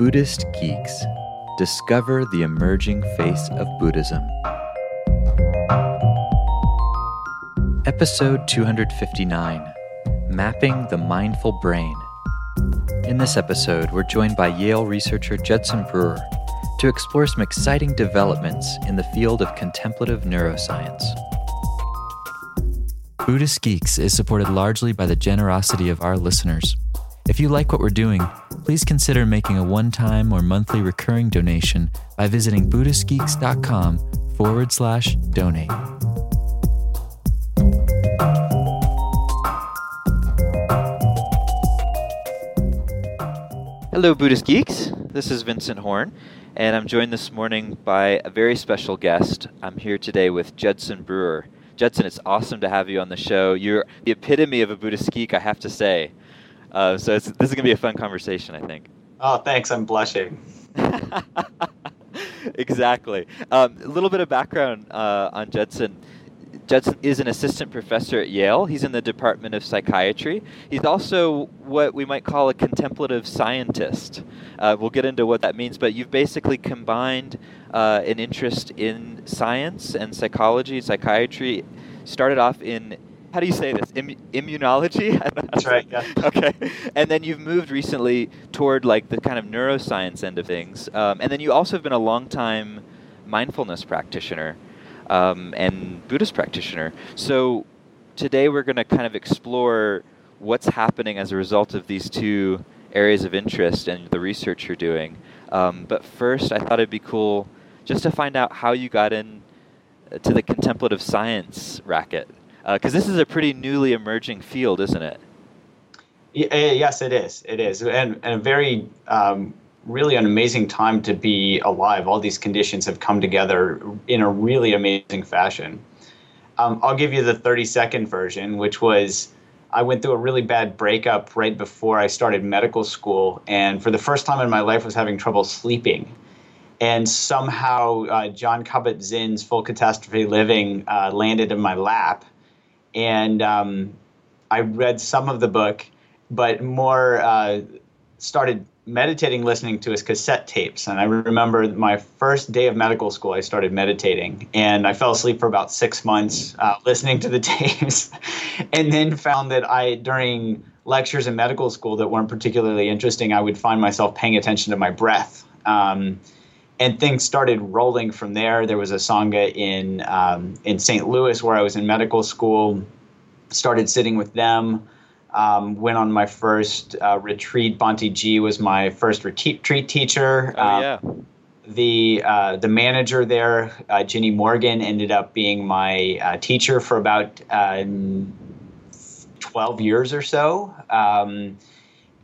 Buddhist Geeks discover the emerging face of Buddhism. Episode 259, Mapping the Mindful Brain. In this episode, we're joined by Yale researcher Judson Brewer to explore some exciting developments in the field of contemplative neuroscience. Buddhist Geeks is supported largely by the generosity of our listeners. If you like what we're doing, please consider making a one-time or monthly recurring donation by visiting BuddhistGeeks.com/donate. Hello, Buddhist Geeks. This is Vincent Horn, and I'm joined this morning by a very special guest. I'm here today with Judson Brewer. Judson, it's awesome to have you on the show. You're the epitome of a Buddhist geek, I have to say. So this is going to be a fun conversation, I think. Oh, thanks. I'm blushing. Exactly. A little bit of background on Judson. Judson is an assistant professor at Yale. He's in the Department of Psychiatry. He's also what we might call a contemplative scientist. We'll get into what that means, but you've basically combined an interest in science and psychology, psychiatry. Started off in, how do you say this, immunology? That's right, yeah. Okay. And then you've moved recently toward like the kind of neuroscience end of things. And then you also have been a long-time mindfulness practitioner. And Buddhist practitioner. So today we're going to kind of explore what's happening as a result of these two areas of interest and the research you're doing. But first, I thought it'd be cool just to find out how you got in to the contemplative science racket. Because this is a pretty newly emerging field, isn't it? Yes, it is. It is. And a very... really an amazing time to be alive. All these conditions have come together in a really amazing fashion. I'll give you the 30-second version, which was I went through a really bad breakup right before I started medical school, and for the first time in my life was having trouble sleeping. And somehow John Kabat-Zinn's Full Catastrophe Living landed in my lap, and I read some of the book, but more started meditating listening to his cassette tapes. And I remember my first day of medical school, I started meditating. And I fell asleep for about 6 months listening to the tapes. And then found that during lectures in medical school that weren't particularly interesting, I would find myself paying attention to my breath. And things started rolling from there. There was a Sangha in St. Louis where I was in medical school, started sitting with them. Went on my first retreat. Bonti G was my first retreat teacher. The manager there, Ginny Morgan, ended up being my teacher for about 12 years or so.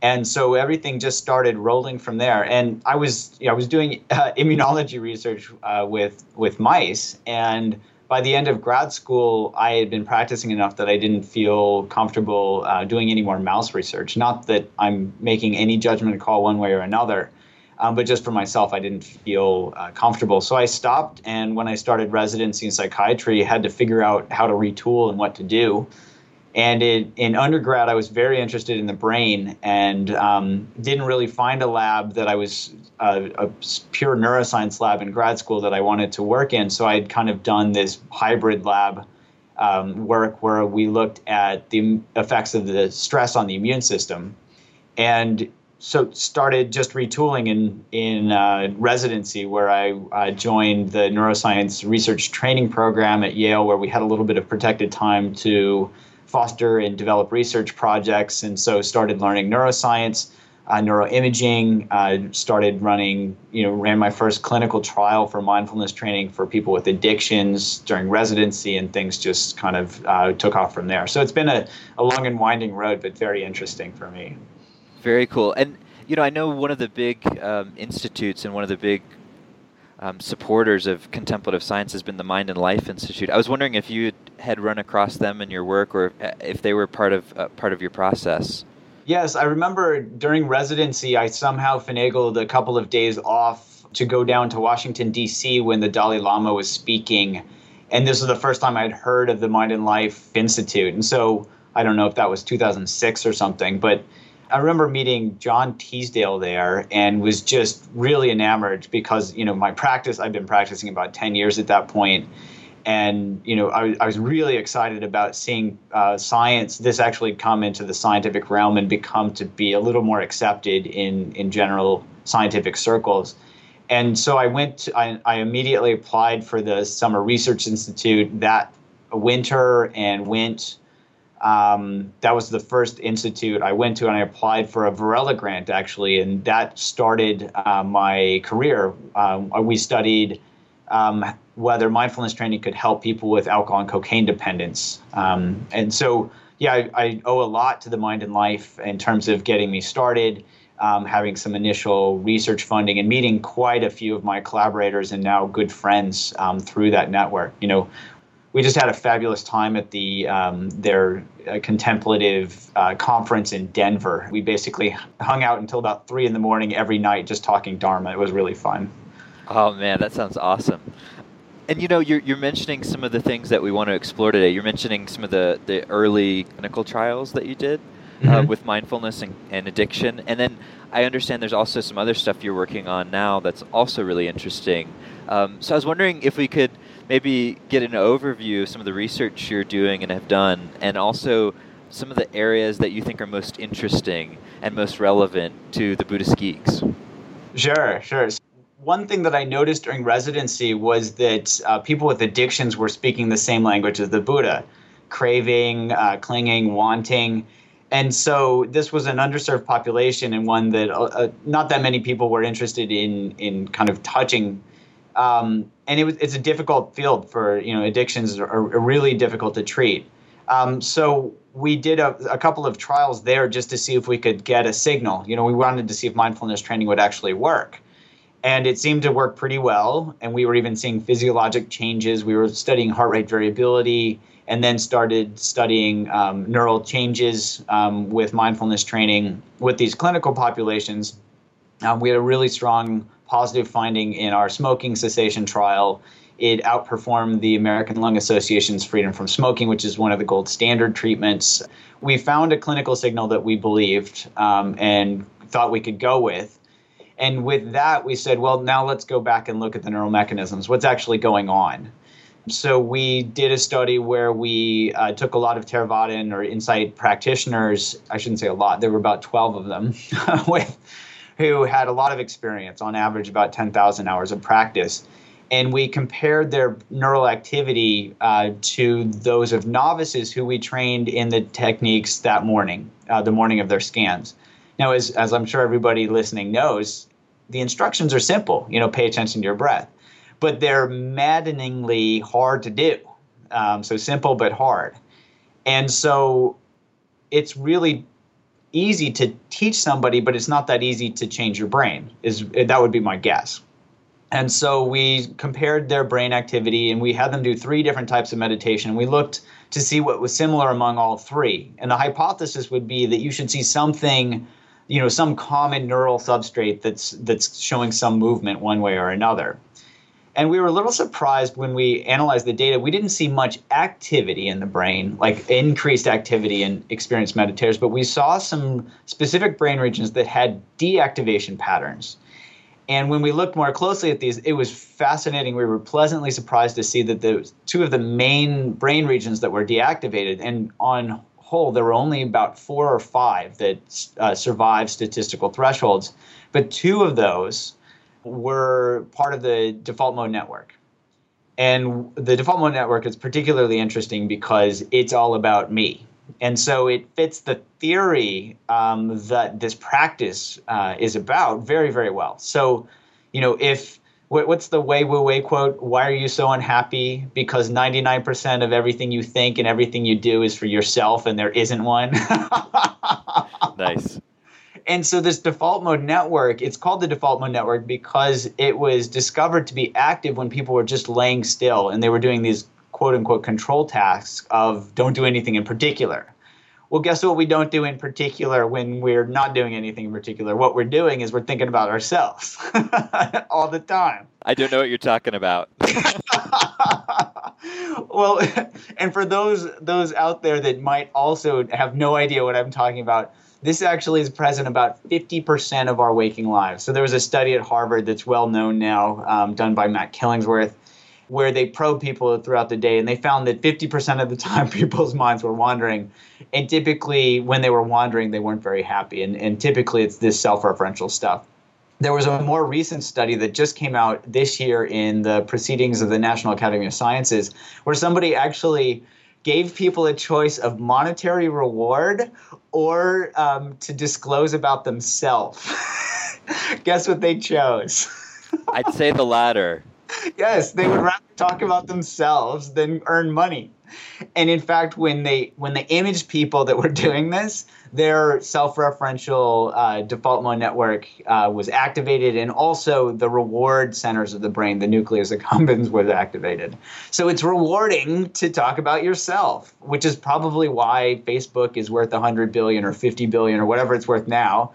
And so everything just started rolling from there. And I was doing immunology research with mice, and by the end of grad school, I had been practicing enough that I didn't feel comfortable doing any more mouse research. Not that I'm making any judgment call one way or another, but just for myself, I didn't feel comfortable. So I stopped, and when I started residency in psychiatry, I had to figure out how to retool and what to do. And in undergrad, I was very interested in the brain and didn't really find a lab that I was a pure neuroscience lab in grad school that I wanted to work in. So I had kind of done this hybrid lab work where we looked at the effects of the stress on the immune system. And so started just retooling in residency where I joined the neuroscience research training program at Yale, where we had a little bit of protected time to foster and develop research projects, and so started learning neuroscience, neuroimaging. Started ran my first clinical trial for mindfulness training for people with addictions during residency, and things just kind of took off from there. So it's been a long and winding road, but very interesting for me. Very cool. And I know one of the big institutes and one of the big supporters of contemplative science has been the Mind and Life Institute. I was wondering if you had run across them in your work, or if they were part of your process. Yes, I remember during residency, I somehow finagled a couple of days off to go down to Washington, D.C. when the Dalai Lama was speaking, and this was the first time I'd heard of the Mind and Life Institute. And so I don't know if that was 2006 or something, but I remember meeting John Teasdale there and was just really enamored because, you know, my practice, I've been practicing about 10 years at that point. And, you know, I was really excited about seeing science, this actually come into the scientific realm and become to be a little more accepted in general scientific circles. And so I went, I immediately applied for the Summer Research Institute that winter and went. That was the first institute I went to, and I applied for a Varela grant, actually, and that started my career. We studied whether mindfulness training could help people with alcohol and cocaine dependence. And so, yeah, I owe a lot to the Mind and Life in terms of getting me started, having some initial research funding, and meeting quite a few of my collaborators and now good friends through that network. You know, we just had a fabulous time at the their contemplative conference in Denver. We basically hung out until about 3 a.m. every night just talking Dharma. It was really fun. Oh, man, that sounds awesome. And, you know, you're mentioning some of the things that we want to explore today. You're mentioning some of the early clinical trials that you did with mindfulness and addiction. And then I understand there's also some other stuff you're working on now that's also really interesting. So I was wondering if we could maybe get an overview of some of the research you're doing and have done, and also some of the areas that you think are most interesting and most relevant to the Buddhist geeks. Sure. One thing that I noticed during residency was that people with addictions were speaking the same language as the Buddha, craving, clinging, wanting. And so this was an underserved population, and one that not that many people were interested in kind of touching. And it's a difficult field for, you know, addictions are really difficult to treat. So we did a couple of trials there just to see if we could get a signal. You know, we wanted to see if mindfulness training would actually work. And it seemed to work pretty well. And we were even seeing physiologic changes. We were studying heart rate variability, and then started studying neural changes with mindfulness training with these clinical populations. We had a really strong positive finding in our smoking cessation trial. It outperformed the American Lung Association's Freedom from Smoking, which is one of the gold standard treatments. We found a clinical signal that we believed and thought we could go with. And with that, we said, well, now let's go back and look at the neural mechanisms. What's actually going on? So we did a study where we took a lot of Theravadan or insight practitioners. I shouldn't say a lot. There were about 12 of them who had a lot of experience, on average about 10,000 hours of practice. And we compared their neural activity to those of novices who we trained in the techniques that morning, the morning of their scans. Now, as I'm sure everybody listening knows, the instructions are simple. You know, pay attention to your breath. But they're maddeningly hard to do. So simple but hard. And so it's really easy to teach somebody, but it's not that easy to change your brain. That would be my guess. And so we compared their brain activity, and we had them do 3 different types of meditation. We looked to see what was similar among all 3. And the hypothesis would be that you should see something, you know, some common neural substrate that's showing some movement one way or another. And we were a little surprised when we analyzed the data. We didn't see much activity in the brain, like increased activity in experienced meditators, but we saw some specific brain regions that had deactivation patterns. And when we looked more closely at these, it was fascinating. We were pleasantly surprised to see that the 2 of the main brain regions that were deactivated, and on whole, there were only about 4 or 5 that survived statistical thresholds, but 2 of those were part of the default mode network. And the default mode network is particularly interesting because it's all about me. And so it fits the theory that this practice is about very, very well. So, you know, what's the Wei Wu Wei quote? Why are you so unhappy? Because 99% of everything you think and everything you do is for yourself, and there isn't one. Nice. And so this default mode network, it's called the default mode network because it was discovered to be active when people were just laying still and they were doing these quote unquote control tasks of don't do anything in particular. Well, guess what we don't do in particular when we're not doing anything in particular? What we're doing is we're thinking about ourselves all the time. I don't know what you're talking about. Well, and for those out there that might also have no idea what I'm talking about, This actually is present about 50% of our waking lives. So there was a study at Harvard that's well known now, done by Matt Killingsworth, where they probed people throughout the day, and they found that 50% of the time people's minds were wandering. And typically when they were wandering, they weren't very happy. And typically it's this self-referential stuff. There was a more recent study that just came out this year in the Proceedings of the National Academy of Sciences, where somebody actually gave people a choice of monetary reward or to disclose about themselves. Guess what they chose? I'd say the latter. Yes, they would rather talk about themselves than earn money. And in fact, when they imaged people that were doing this, their self-referential default mode network was activated, and also the reward centers of the brain, the nucleus accumbens, was activated. So it's rewarding to talk about yourself, which is probably why Facebook is worth $100 billion or $50 billion or whatever it's worth now.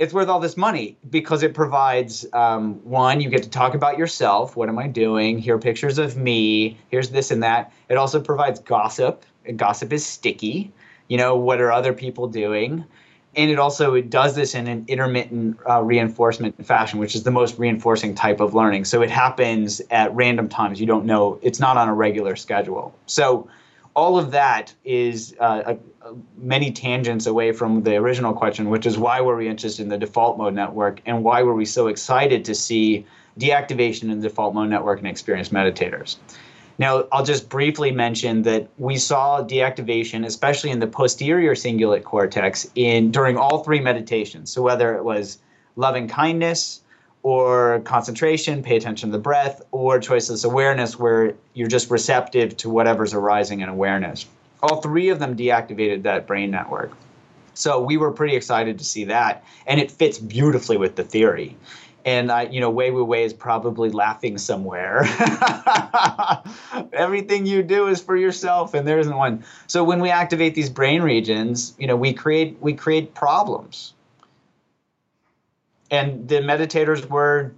It's worth all this money because it provides, one, you get to talk about yourself. What am I doing? Here are pictures of me. Here's this and that. It also provides gossip. Gossip is sticky. You know, what are other people doing? And it does this in an intermittent reinforcement fashion, which is the most reinforcing type of learning. So it happens at random times. You don't know. It's not on a regular schedule. So all of that is many tangents away from the original question, which is why were we interested in the default mode network, and why were we so excited to see deactivation in the default mode network and experienced meditators. Now, I'll just briefly mention that we saw deactivation, especially in the posterior cingulate cortex, during all three meditations. So whether it was loving kindness, or concentration, pay attention to the breath, or choiceless awareness, where you're just receptive to whatever's arising in awareness. All three of them deactivated that brain network. So we were pretty excited to see that, and it fits beautifully with the theory. And Wei Wu Wei is probably laughing somewhere. Everything you do is for yourself, and there isn't one. So when we activate these brain regions, we create problems. And the meditators were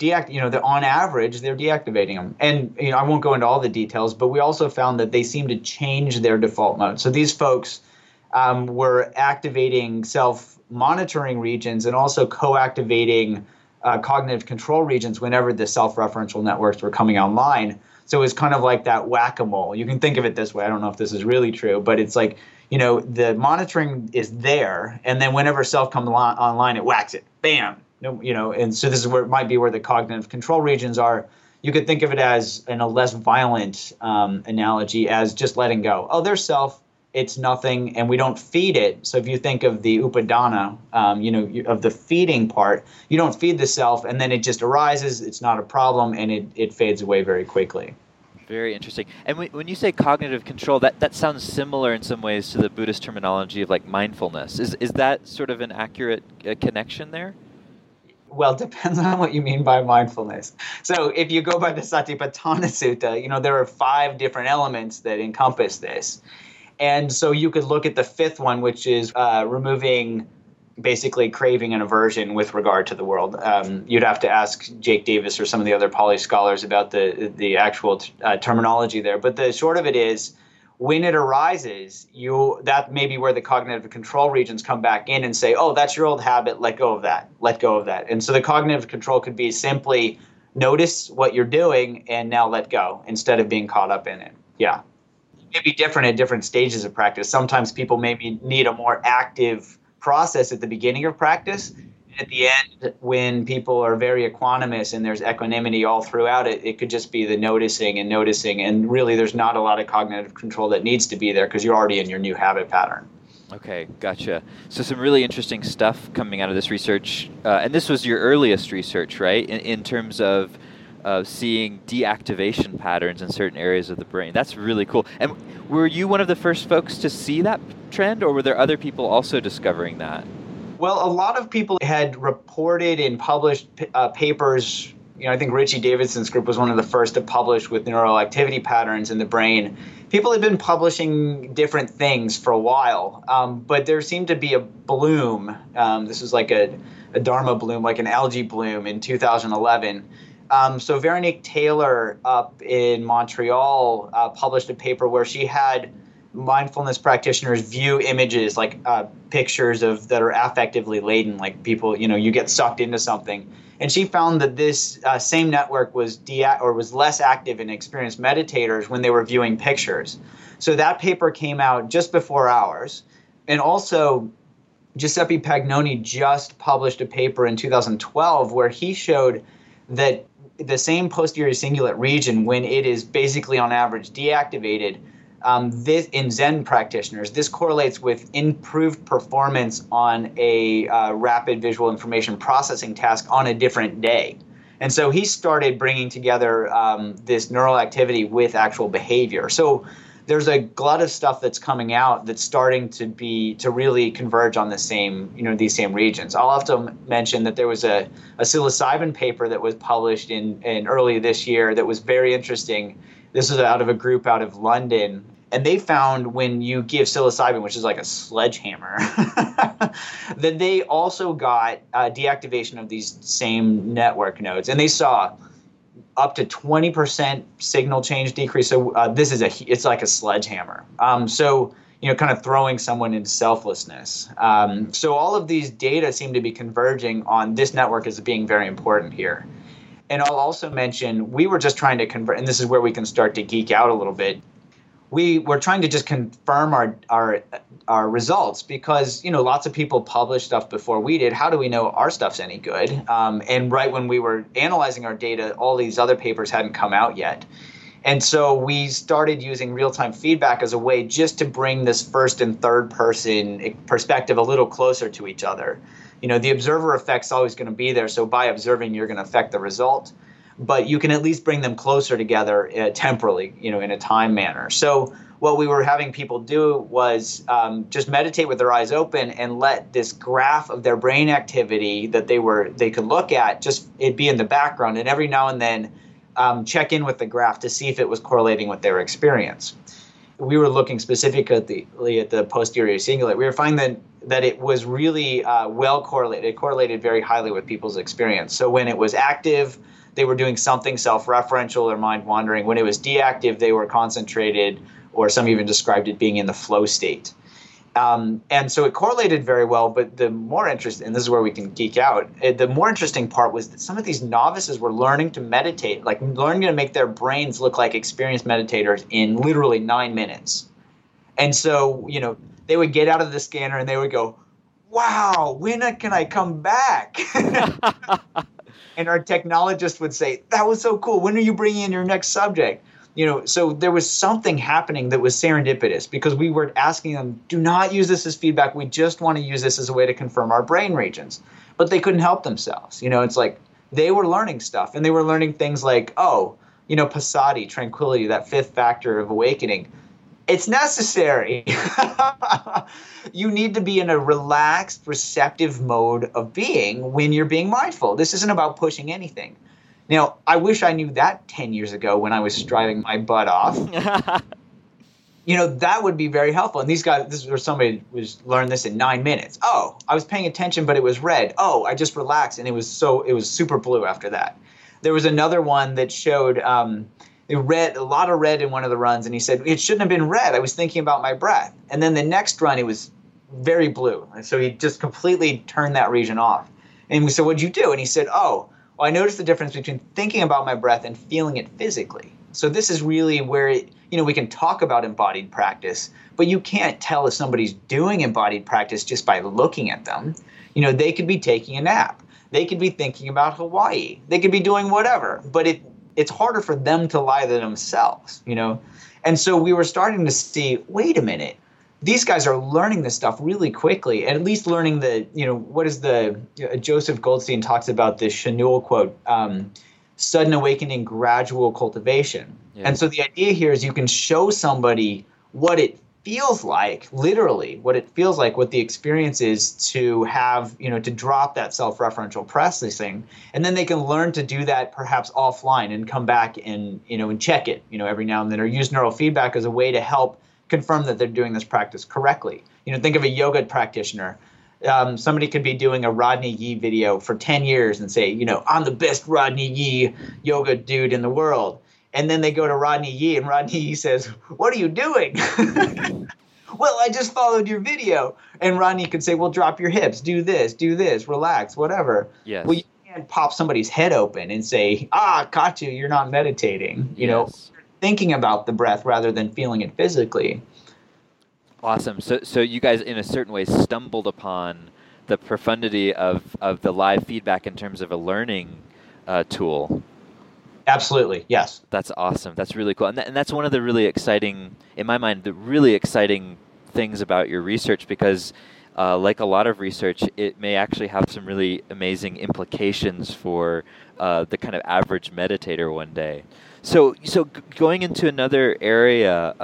on average, they're deactivating them. And, I won't go into all the details, but we also found that they seem to change their default mode. So these folks were activating self-monitoring regions and also co-activating cognitive control regions whenever the self-referential networks were coming online. So it's kind of like that whack-a-mole. You can think of it this way. I don't know if this is really true, but it's like, the monitoring is there. And then whenever self comes online, it whacks it. Bam. And so this is where the cognitive control regions are. You could think of it as, in a less violent analogy, as just letting go. Oh, there's self, it's nothing, and we don't feed it. So if you think of the upadana, of the feeding part, you don't feed the self, and then it just arises, it's not a problem, and it fades away very quickly. Very interesting. And when you say cognitive control, that sounds similar in some ways to the Buddhist terminology of like mindfulness. Is that sort of an accurate connection there? Well, it depends on what you mean by mindfulness. So if you go by the Satipatthana Sutta, there are 5 different elements that encompass this. And so you could look at the 5th one, which is removing basically craving and aversion with regard to the world. You'd have to ask Jake Davis or some of the other Pali scholars about the actual terminology there. But the short of it is, when it arises, that may be where the cognitive control regions come back in and say, oh, that's your old habit, let go of that, let go of that. And so the cognitive control could be simply notice what you're doing and now let go instead of being caught up in it. Yeah. It may be different at different stages of practice. Sometimes people maybe need a more active process at the beginning of practice. And at the end, when people are very equanimous and there's equanimity all throughout it, it could just be the noticing. And really, there's not a lot of cognitive control that needs to be there because you're already in your new habit pattern. Okay, gotcha. So some really interesting stuff coming out of this research. And this was your earliest research, right, in terms of seeing deactivation patterns in certain areas of the brain. That's really cool. And were you one of the first folks to see that trend, or were there other people also discovering that? Well, a lot of people had reported and published papers. I think Richie Davidson's group was one of the first to publish with neural activity patterns in the brain. People had been publishing different things for a while, but there seemed to be a bloom. This was like a dharma bloom, like an algae bloom in 2011. So Veronique Taylor up in Montreal published a paper where she had mindfulness practitioners view images like pictures of that are affectively laden, like people, you know, you get sucked into something. And she found that this same network was less active in experienced meditators when they were viewing pictures. So that paper came out just before ours. And also, Giuseppe Pagnoni just published a paper in 2012 where he showed that the same posterior cingulate region, when it is basically on average deactivated, this in Zen practitioners, this correlates with improved performance on a rapid visual information processing task on a different day. And so he started bringing together this neural activity with actual behavior. So there's a glut of stuff that's coming out that's starting to really converge on the same, you know, these same regions. I'll have to mention that there was a psilocybin paper that was published in early this year that was very interesting. This was out of a group out of London, and they found when you give psilocybin, which is like a sledgehammer, that they also got deactivation of these same network nodes, and they saw up to 20% signal change decrease. So this is it's like a sledgehammer. So, you know, kind of throwing someone into selflessness. So all of these data seem to be converging on this network as being very important here. And I'll also mention, we were just trying to convert, and this is where we can start to geek out a little bit. We were trying to just confirm our results because, you know, lots of people published stuff before we did. How do we know our stuff's any good? And right when we were analyzing our data, all these other papers hadn't come out yet. And so we started using real-time feedback as a way just to bring this first and third person perspective a little closer to each other. You know, the observer effect's always going to be there. So by observing, you're going to affect the result. But you can at least bring them closer together temporally, you know, in a time manner. So what we were having people do was just meditate with their eyes open and let this graph of their brain activity that they could look at, just it be in the background, and every now and then check in with the graph to see if it was correlating with their experience. We were looking specifically at the posterior cingulate. We were finding that it was really well correlated. It correlated very highly with people's experience. So when it was active, they were doing something self-referential or mind-wandering. When it was deactive, they were concentrated, or some even described it being in the flow state. And so it correlated very well, but the more interesting, and this is where we can geek out, the more interesting part was that some of these novices were learning to meditate, like learning to make their brains look like experienced meditators in literally 9 minutes. And so, you know, they would get out of the scanner and they would go, wow, when can I come back? And our technologist would say, that was so cool. When are you bringing in your next subject? You know, so there was something happening that was serendipitous because we were asking them, do not use this as feedback. We just want to use this as a way to confirm our brain regions. But they couldn't help themselves. You know, it's like they were learning stuff, and they were learning things like, oh, you know, passaddhi, tranquility, that fifth factor of awakening. It's necessary. You need to be in a relaxed, receptive mode of being when you're being mindful. This isn't about pushing anything. Now, I wish I knew that 10 years ago when I was driving my butt off. You know, that would be very helpful. And these guys, this is where somebody was learned this in 9 minutes. Oh, I was paying attention, but it was red. Oh, I just relaxed, and it was super blue after that. There was another one that showed a lot of red in one of the runs, and he said, it shouldn't have been red. I was thinking about my breath. And then the next run, it was very blue. And so he just completely turned that region off. And we said, what'd you do? And he said, oh, well, I noticed the difference between thinking about my breath and feeling it physically. So this is really where, you know, we can talk about embodied practice, but you can't tell if somebody's doing embodied practice just by looking at them. You know, they could be taking a nap. They could be thinking about Hawaii. They could be doing whatever. But it's harder for them to lie to themselves, you know. And so we were starting to see, wait a minute. These guys are learning this stuff really quickly, and at least learning the, you know, what is the, Joseph Goldstein talks about this Chanule quote, sudden awakening, gradual cultivation. Yeah. And so the idea here is you can show somebody what it feels like, literally, what it feels like, what the experience is to have, you know, to drop that self-referential processing. And then they can learn to do that perhaps offline and come back and, you know, and check it, you know, every now and then, or use neural feedback as a way to help confirm that they're doing this practice correctly. You know, think of a yoga practitioner. Somebody could be doing a Rodney Yee video for 10 years and say, you know, I'm the best Rodney Yee yoga dude in the world. And then they go to Rodney Yee, and Rodney Yee says, "What are you doing?" Well, I just followed your video. And Rodney could say, well, drop your hips, do this, relax, whatever. Yes. Well, you can't pop somebody's head open and say, ah, caught you, you're not meditating. You yes. know, thinking about the breath rather than feeling it physically. Awesome. So you guys, in a certain way, stumbled upon the profundity of the live feedback in terms of a learning tool. Absolutely, yes. That's awesome. That's really cool. And that's one of the really exciting, in my mind, the really exciting things about your research, because like a lot of research, it may actually have some really amazing implications for the kind of average meditator one day. So going into another area,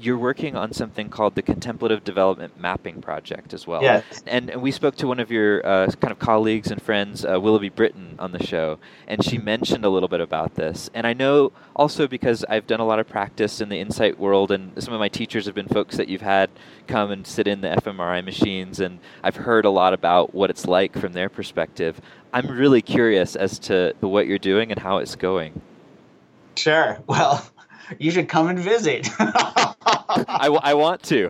you're working on something called the Contemplative Development Mapping Project as well. Yes. And we spoke to one of your kind of colleagues and friends, Willoughby Britton, on the show, and she mentioned a little bit about this. And I know also because I've done a lot of practice in the insight world, and some of my teachers have been folks that you've had come and sit in the fMRI machines, and I've heard a lot about what it's like from their perspective. I'm really curious as to what you're doing and how it's going. Sure. Well, you should come and visit. I want to.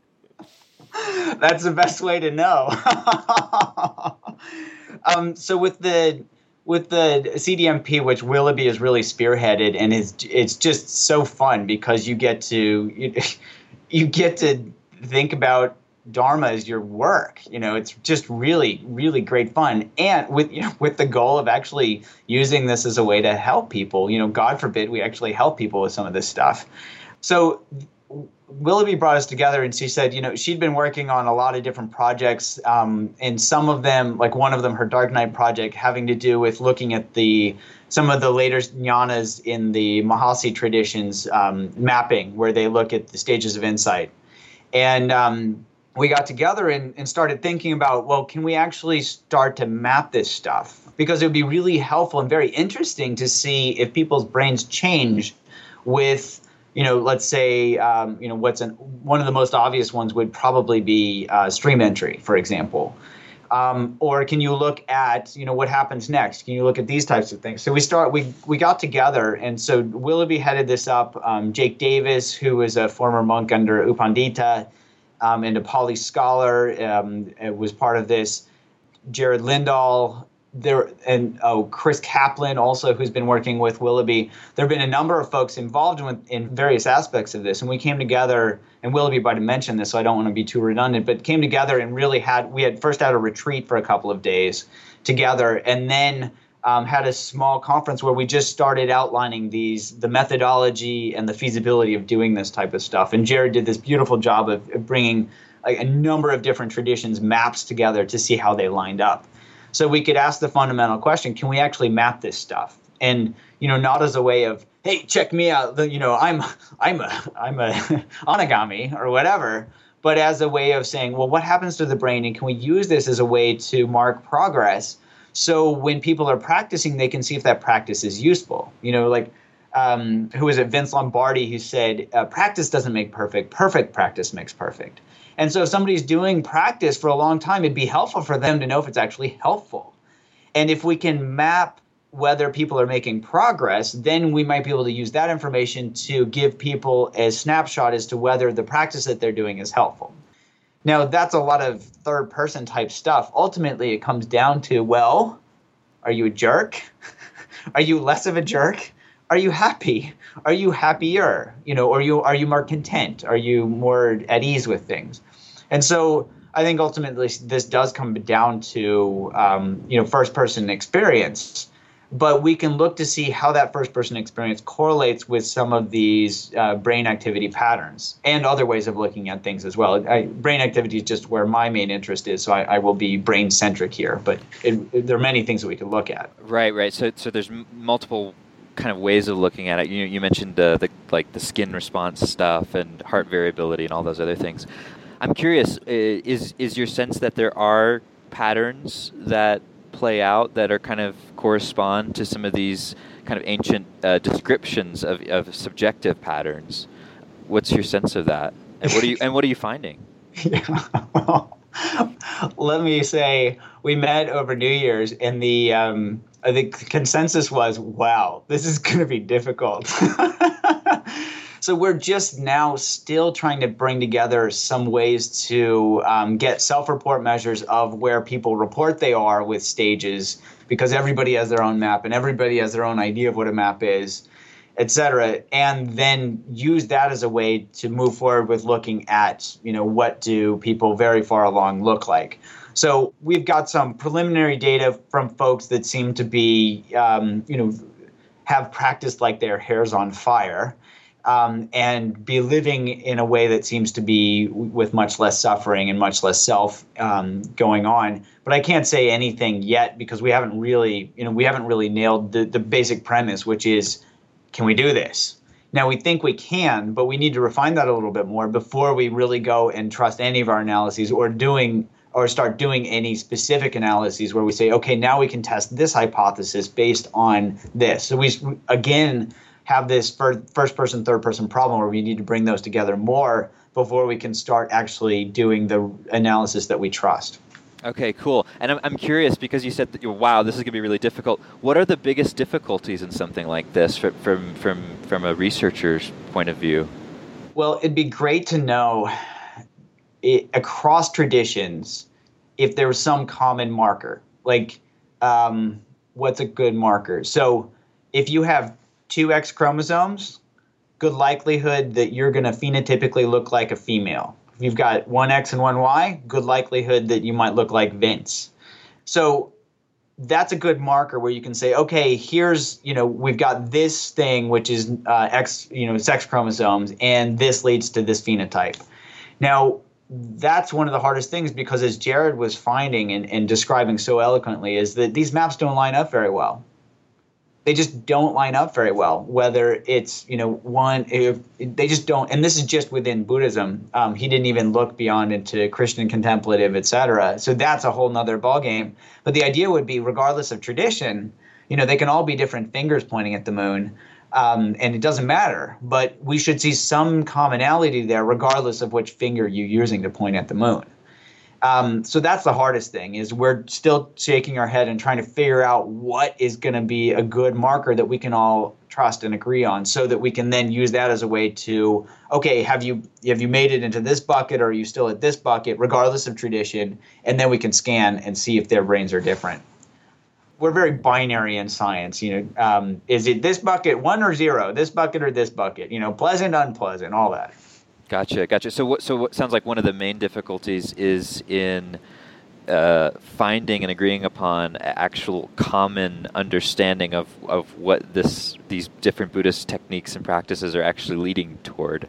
That's the best way to know. So with the CDMP, which Willoughby has really spearheaded, and it's just so fun because you get to think about Dharma as your work. You know, it's just really, really great fun, and with the goal of actually using this as a way to help people. You know, God forbid we actually help people with some of this stuff. So Willoughby brought us together, and she said, you know, she'd been working on a lot of different projects, and some of them, like one of them, her Dark Night project, having to do with looking at some of the later jnanas in the Mahasi traditions mapping, where they look at the stages of insight. And we got together and started thinking about, well, can we actually start to map this stuff? Because it would be really helpful and very interesting to see if people's brains change with, you know, let's say, you know, one of the most obvious ones would probably be stream entry, for example. Or can you look at, you know, what happens next? Can you look at these types of things? So we got together, and so Willoughby headed this up. Jake Davis, who is a former monk under Upandita and a Pali scholar, was part of this. Jared Lindahl. Chris Kaplan also, who's been working with Willoughby. There have been a number of folks involved in various aspects of this, and we came together, and Willoughby might have mentioned this, so I don't want to be too redundant, but came together and really had a retreat for a couple of days together, and then had a small conference where we just started outlining the methodology and the feasibility of doing this type of stuff. And Jared did this beautiful job of bringing a number of different traditions maps together to see how they lined up. So we could ask the fundamental question, can we actually map this stuff? And, you know, not as a way of, hey, check me out, you know, I'm a Anagami or whatever, but as a way of saying, well, what happens to the brain, and can we use this as a way to mark progress? So when people are practicing, they can see if that practice is useful. You know, like, who is it, Vince Lombardi, who said, practice doesn't make perfect, perfect practice makes perfect. And so if somebody's doing practice for a long time, it'd be helpful for them to know if it's actually helpful. And if we can map whether people are making progress, then we might be able to use that information to give people a snapshot as to whether the practice that they're doing is helpful. Now, that's a lot of third-person type stuff. Ultimately, it comes down to, well, are you a jerk? Are you less of a jerk? Are you happy? Are you happier? You know, are you more content? Are you more at ease with things? And so I think ultimately this does come down to, you know, first-person experience. But we can look to see how that first-person experience correlates with some of these brain activity patterns and other ways of looking at things as well. Brain activity is just where my main interest is, so I will be brain-centric here. But there are many things that we can look at. Right. So there's multiple kind of ways of looking at it. You mentioned the skin response stuff and heart variability and all those other things. I'm curious, is your sense that there are patterns that play out that are kind of correspond to some of these kind of ancient descriptions of subjective patterns? What's your sense of that? And what are you finding? Yeah. Let me say, we met over New Year's, and the consensus was, wow, this is going to be difficult. So we're just now still trying to bring together some ways to get self-report measures of where people report they are with stages, because everybody has their own map and everybody has their own idea of what a map is, et cetera, and then use that as a way to move forward with looking at, you know, what do people very far along look like. So we've got some preliminary data from folks that seem to be, you know, have practiced like their hair's on fire. And be living in a way that seems to be with much less suffering and much less self going on. But I can't say anything yet because we haven't really, you know, we haven't really nailed the basic premise, which is, can we do this? Now, we think we can, but we need to refine that a little bit more before we really go and trust any of our analyses or doing or start doing any specific analyses where we say, okay, now we can test this hypothesis based on this. So we, again, have this first-person, third-person problem where we need to bring those together more before we can start actually doing the analysis that we trust. Okay, cool. And I'm curious, because you said that, wow, this is going to be really difficult. What are the biggest difficulties in something like this from a researcher's point of view? Well, it'd be great to know across traditions if there was some common marker. Like, what's a good marker? So if you have two X chromosomes, good likelihood that you're going to phenotypically look like a female. If you've got one X and one Y, good likelihood that you might look like Vince. So that's a good marker where you can say, okay, here's, you know, we've got this thing, which is X, you know, sex chromosomes, and this leads to this phenotype. Now, that's one of the hardest things because as Jared was finding and describing so eloquently is that these maps don't line up very well. They just don't line up very well, whether it's, you know, one, if they just don't. And this is just within Buddhism. He didn't even look beyond into Christian contemplative, et cetera. So that's a whole nother ballgame. But the idea would be, regardless of tradition, you know, they can all be different fingers pointing at the moon. And it doesn't matter. But we should see some commonality there, regardless of which finger you're using to point at the moon. So that's the hardest thing is we're still shaking our head and trying to figure out what is going to be a good marker that we can all trust and agree on so that we can then use that as a way to, okay, have you made it into this bucket or are you still at this bucket, regardless of tradition? And then we can scan and see if their brains are different. We're very binary in science. You know, is it this bucket, one or zero, this bucket or this bucket, you know, pleasant, unpleasant, all that. Gotcha. So what sounds like one of the main difficulties is in finding and agreeing upon actual common understanding of what these different Buddhist techniques and practices are actually leading toward.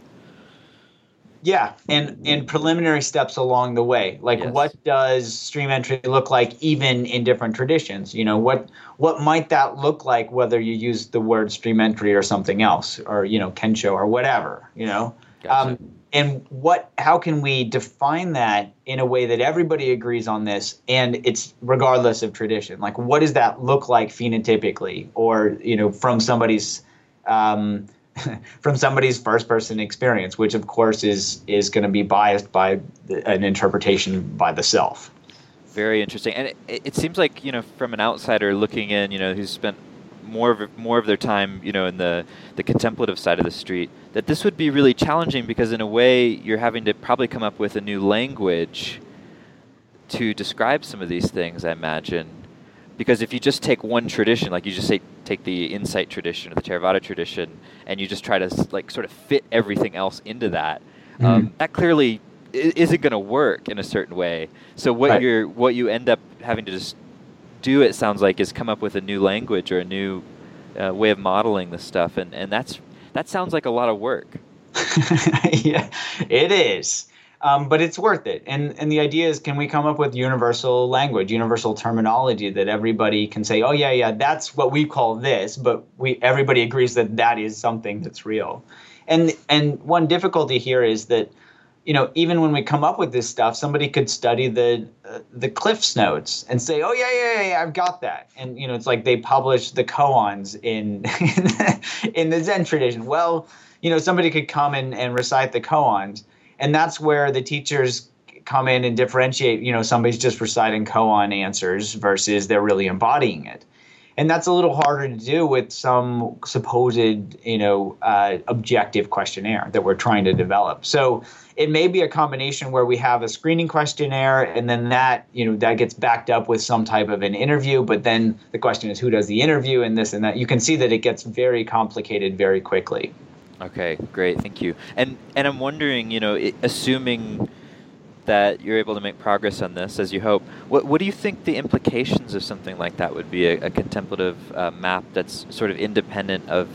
Yeah, and preliminary steps along the way. Like, yes. What does stream entry look like even in different traditions? You know, what might that look like whether you use the word stream entry or something else or, you know, kensho or whatever, you know? And how can we define that in a way that everybody agrees on this and it's regardless of tradition? Like, what does that look like phenotypically or, you know, from somebody's first person experience, which of course is going to be biased by an interpretation by the self. Very interesting. And it seems like, you know, from an outsider looking in, you know, who's spent more of their time, you know, in the contemplative side of the street, that this would be really challenging because in a way you're having to probably come up with a new language to describe some of these things, I imagine. Because if you just take one tradition, like you just say, take the insight tradition or the Theravada tradition, and you just try to like sort of fit everything else into that, that clearly isn't going to work in a certain way. So what you end up having to just do, it sounds like, is come up with a new language or a new way of modeling this stuff, and that sounds like a lot of work. Yeah, it is, but it's worth it. And the idea is, can we come up with universal language, universal terminology that everybody can say, oh yeah, that's what we call this, but everybody agrees that is something that's real. And one difficulty here is that, you know, even when we come up with this stuff, somebody could study the Cliff's Notes and say, "Oh yeah, I've got that." And you know, it's like they published the koans in the Zen tradition. Well, you know, somebody could come and recite the koans, and that's where the teachers come in and differentiate. You know, somebody's just reciting koan answers versus they're really embodying it. And that's a little harder to do with some supposed, objective questionnaire that we're trying to develop. So it may be a combination where we have a screening questionnaire, and then that, that gets backed up with some type of an interview. But then the question is, who does the interview and this and that? You can see that it gets very complicated very quickly. Okay, great. Thank you. And I'm wondering, assuming that you're able to make progress on this, as you hope, what do you think the implications of something like that would be, a contemplative map that's sort of independent of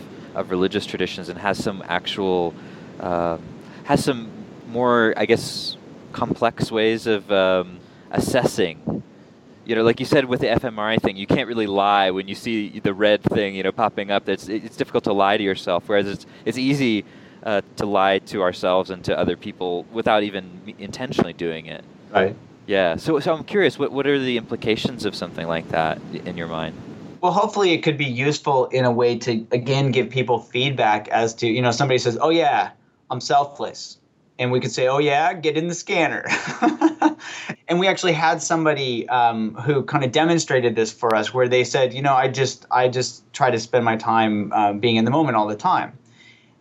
religious traditions and has some actual, has some more, I guess, complex ways of assessing? Like you said with the fMRI thing, you can't really lie when you see the red thing, popping up. It's difficult to lie to yourself, whereas it's easy to lie to ourselves and to other people without even intentionally doing it. Right. Yeah. So I'm curious, what are the implications of something like that in your mind? Well, hopefully it could be useful in a way to, again, give people feedback as to, somebody says, oh, yeah, I'm selfless. And we could say, oh, yeah, get in the scanner. And we actually had somebody who kind of demonstrated this for us, where they said, I just try to spend my time being in the moment all the time.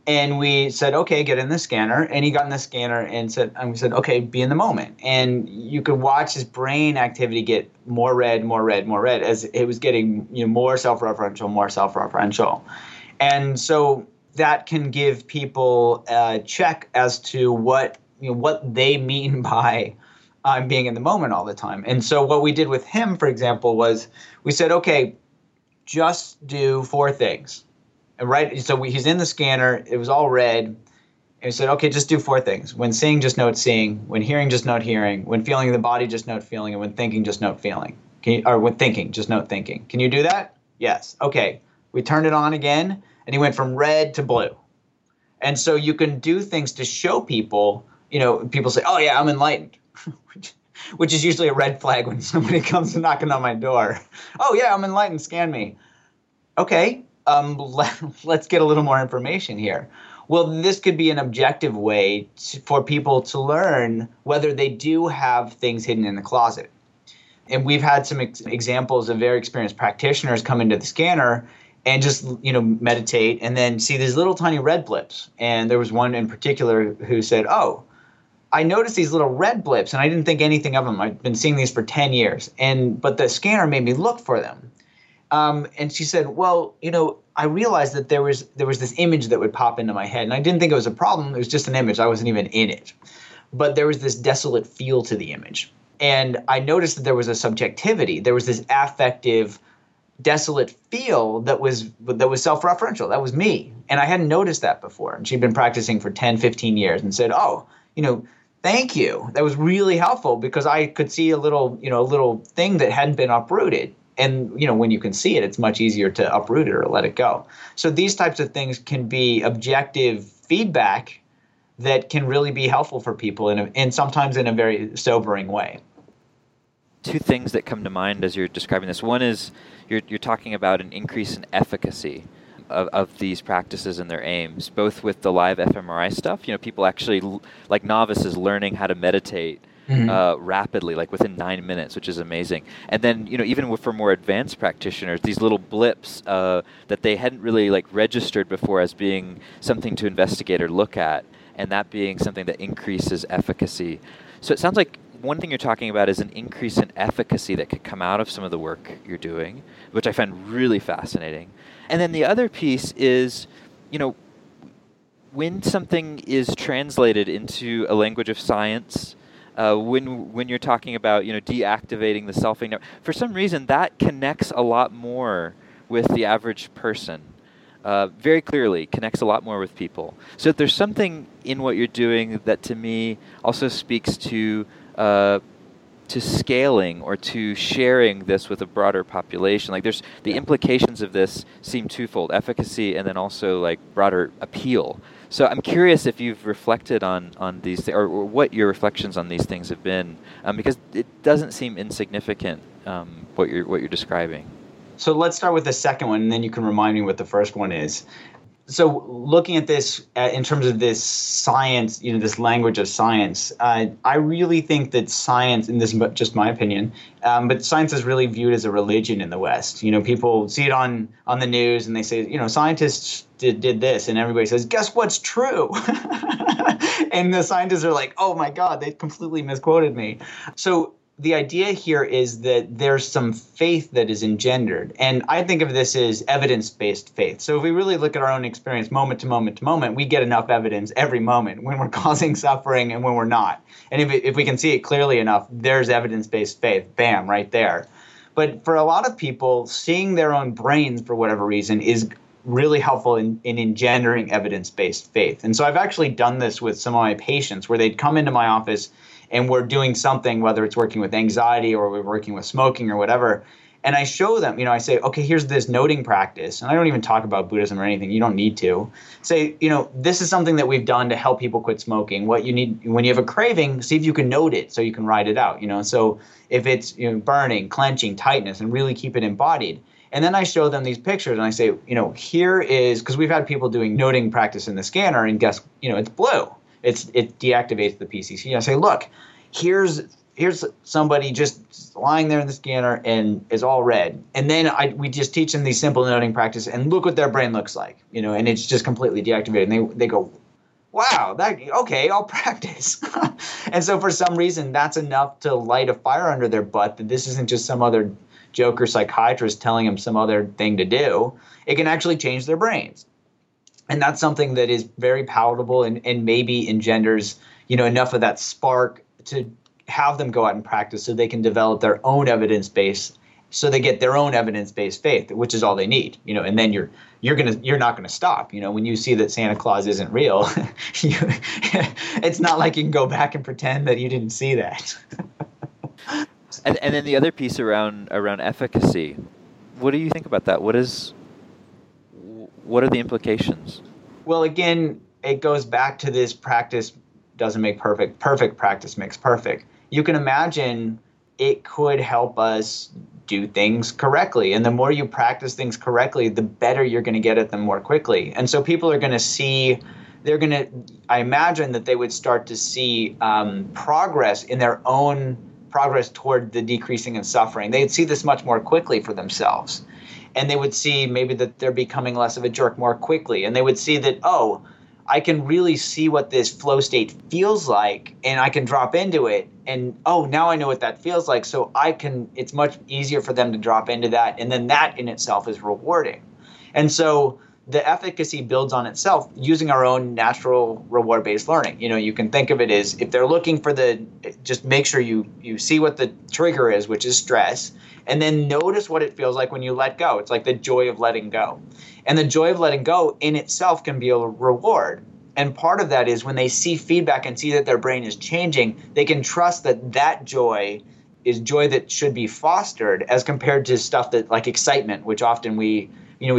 And we said, okay, get in the scanner. And he got in the scanner and we said, okay, be in the moment. And you could watch his brain activity get more red, as it was getting more self-referential. And so that can give people a check as to what they mean by being in the moment all the time. And so what we did with him, for example, was we said, okay, just do 4 things. And right, so he's in the scanner. It was all red. And we said, okay, just do 4 things. When seeing, just note seeing. When hearing, just note hearing. When feeling the body, just note feeling. And when thinking, just note feeling. When thinking, just note thinking. Can you do that? Yes. Okay. We turned it on again, and he went from red to blue. And so you can do things to show people, people say, oh, yeah, I'm enlightened, which is usually a red flag when somebody comes knocking on my door. Oh, yeah, I'm enlightened. Scan me. Okay. Let's get a little more information here. Well, this could be an objective way for people to learn whether they do have things hidden in the closet. And we've had some examples of very experienced practitioners come into the scanner and just, meditate and then see these little tiny red blips. And there was one in particular who said, oh, I noticed these little red blips and I didn't think anything of them. I've been seeing these for 10 years. But the scanner made me look for them. And she said, well, I realized that there was this image that would pop into my head, and I didn't think it was a problem. It was just an image. I wasn't even in it. But there was this desolate feel to the image. And I noticed that there was a subjectivity. There was this affective, desolate feel that was self-referential. That was me. And I hadn't noticed that before. And she'd been practicing for 10, 15 years and said, oh, thank you. That was really helpful because I could see a little thing that hadn't been uprooted. And, when you can see it, it's much easier to uproot it or let it go. So these types of things can be objective feedback that can really be helpful for people and sometimes in a very sobering way. 2 things that come to mind as you're describing this. One is you're talking about an increase in efficacy of these practices and their aims, both with the live fMRI stuff. People actually, like novices, learning how to meditate rapidly, like within 9 minutes, which is amazing. And then, even for more advanced practitioners, these little blips that they hadn't really like registered before as being something to investigate or look at, and that being something that increases efficacy. So it sounds like one thing you're talking about is an increase in efficacy that could come out of some of the work you're doing, which I find really fascinating. And then the other piece is, when something is translated into a language of science, when you're talking about deactivating the selfing network, for some reason that connects a lot more with the average person. Very clearly connects a lot more with people. So there's something in what you're doing that to me also speaks to scaling or to sharing this with a broader population. Like there's the implications of this seem twofold: efficacy and then also like broader appeal. So I'm curious if you've reflected on these or what your reflections on these things have been, because it doesn't seem insignificant what you're describing. So let's start with the second one, and then you can remind me what the first one is. So looking at this in terms of this science, this language of science, I really think that science, and this is just my opinion, but science is really viewed as a religion in the West. People see it on the news and they say, scientists did this, and everybody says, guess what's true? And the scientists are like, oh my God, they completely misquoted me. So the idea here is that there's some faith that is engendered. And I think of this as evidence-based faith. So if we really look at our own experience moment to moment to moment, we get enough evidence every moment when we're causing suffering and when we're not. And if we can see it clearly enough, there's evidence-based faith, bam, right there. But for a lot of people, seeing their own brains for whatever reason is really helpful in engendering evidence-based faith. And so I've actually done this with some of my patients where they'd come into my office and we're doing something, whether it's working with anxiety or we're working with smoking or whatever. And I show them, I say, okay, here's this noting practice. And I don't even talk about Buddhism or anything. You don't need to. Say, this is something that we've done to help people quit smoking. What you need, when you have a craving, see if you can note it so you can ride it out, So if it's burning, clenching, tightness, and really keep it embodied. And then I show them these pictures and I say, here is, because we've had people doing noting practice in the scanner and guess, it's blue. It deactivates the PCC. I say, look, here's somebody just lying there in the scanner and is all red. And then we just teach them these simple noting practice and look what their brain looks like, and it's just completely deactivated. And they go, wow, okay, I'll practice. And so for some reason, that's enough to light a fire under their butt that this isn't just some other joke or psychiatrist telling them some other thing to do. It can actually change their brains. And that's something that is very palatable and maybe engenders, enough of that spark to have them go out and practice so they can develop their own evidence base, so they get their own evidence-based faith, which is all they need, And then you're not gonna stop, When you see that Santa Claus isn't real, it's not like you can go back and pretend that you didn't see that. And then the other piece around efficacy, what do you think about that? What are the implications? Well, again, it goes back to this practice doesn't make perfect. Perfect practice makes perfect. You can imagine it could help us do things correctly. And the more you practice things correctly, the better you're going to get at them more quickly. And so people are going to see, I imagine that they would start to see progress in their own progress toward the decreasing of suffering. They'd see this much more quickly for themselves. And they would see maybe that they're becoming less of a jerk more quickly. And they would see that, oh, I can really see what this flow state feels like and I can drop into it. And, oh, now I know what that feels like. So it's much easier for them to drop into that. And then that in itself is rewarding. And so the efficacy builds on itself using our own natural reward-based learning. You can think of it as if they're looking for just make sure you see what the trigger is, which is stress, and then notice what it feels like when you let go. It's like the joy of letting go. And the joy of letting go in itself can be a reward. And part of that is when they see feedback and see that their brain is changing, they can trust that that joy is joy that should be fostered as compared to stuff that like excitement, which often we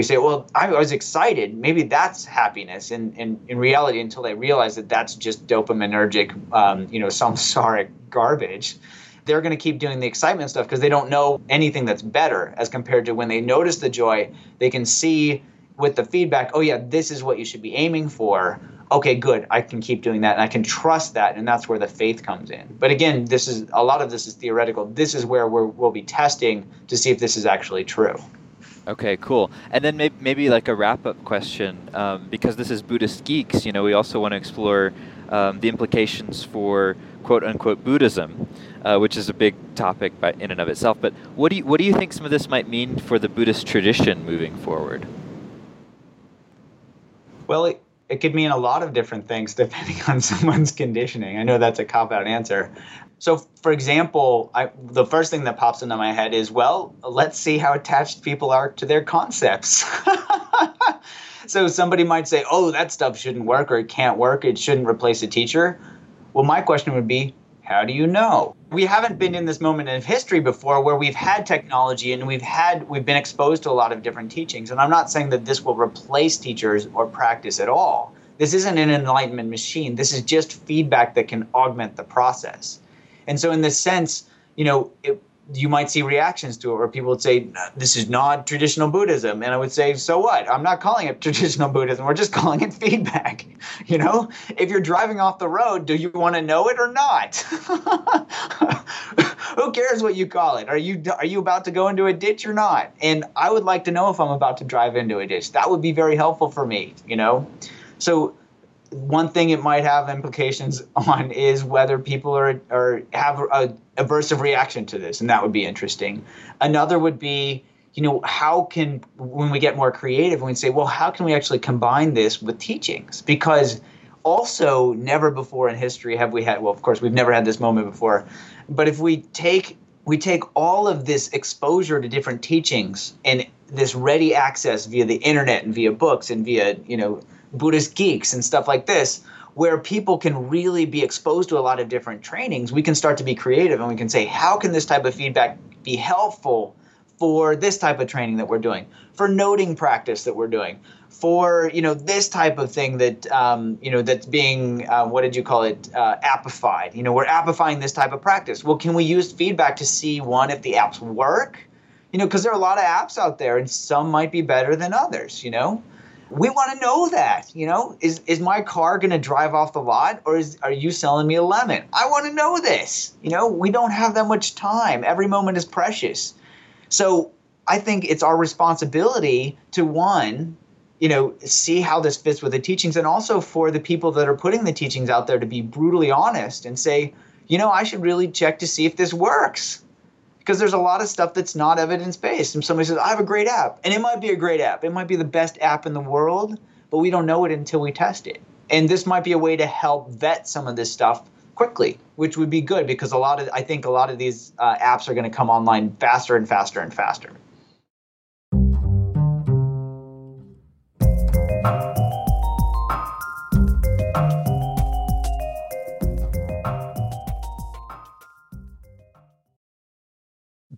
say, well, I was excited. Maybe that's happiness. And in reality, until they realize that that's just dopaminergic, samsaric garbage, they're going to keep doing the excitement stuff because they don't know anything that's better as compared to when they notice the joy, they can see with the feedback, oh, yeah, this is what you should be aiming for. Okay, good. I can keep doing that and I can trust that. And that's where the faith comes in. But again, a lot of this is theoretical. This is where we'll be testing to see if this is actually true. Okay, cool. And then maybe like a wrap-up question, because this is Buddhist Geeks, we also want to explore the implications for quote-unquote Buddhism, which is a big topic in and of itself. But what do you think some of this might mean for the Buddhist tradition moving forward? Well, it could mean a lot of different things depending on someone's conditioning. I know that's a cop-out answer. So, for example, the first thing that pops into my head is, well, let's see how attached people are to their concepts. So somebody might say, oh, that stuff shouldn't work or it can't work. It shouldn't replace a teacher. Well, my question would be, how do you know? We haven't been in this moment of history before where we've had technology and we've been exposed to a lot of different teachings. And I'm not saying that this will replace teachers or practice at all. This isn't an enlightenment machine. This is just feedback that can augment the process. And so in this sense, you might see reactions to it where people would say, this is not traditional Buddhism. And I would say, so what? I'm not calling it traditional Buddhism. We're just calling it feedback. You know, if you're driving off the road, do you want to know it or not? Who cares what you call it? Are you about to go into a ditch or not? And I would like to know if I'm about to drive into a ditch. That would be very helpful for me, you know? So one thing it might have implications on is whether people have a aversive reaction to this, and that would be interesting. Another would be, you know, how can, when we get more creative, when we say, well, how can we actually combine this with teachings? Because also never before in history have we had, well, of course, we've never had this moment before, but if we take all of this exposure to different teachings and this ready access via the internet and via books and via, you know, Buddhist geeks and stuff like this, where people can really be exposed to a lot of different trainings, we can start to be creative and we can say, how can this type of feedback be helpful for this type of training that we're doing, for noting practice that we're doing, for, you know, this type of thing that, you know, that's being, what did you call it, appified. You know, we're appifying this type of practice. Well, can we use feedback to see, one, if the apps work? You know, because there are a lot of apps out there and some might be better than others, you know. We want to know that, you know, is my car going to drive off the lot, or are you selling me a lemon? I want to know this. You know, we don't have that much time. Every moment is precious. So I think it's our responsibility to, one, you know, see how this fits with the teachings, and also for the people that are putting the teachings out there to be brutally honest and say, you know, I should really check to see if this works. Because there's a lot of stuff that's not evidence-based. And somebody says, I have a great app. And it might be a great app. It might be the best app in the world, but we don't know it until we test it. And this might be a way to help vet some of this stuff quickly, which would be good because I think a lot of these apps are going to come online faster and faster and faster.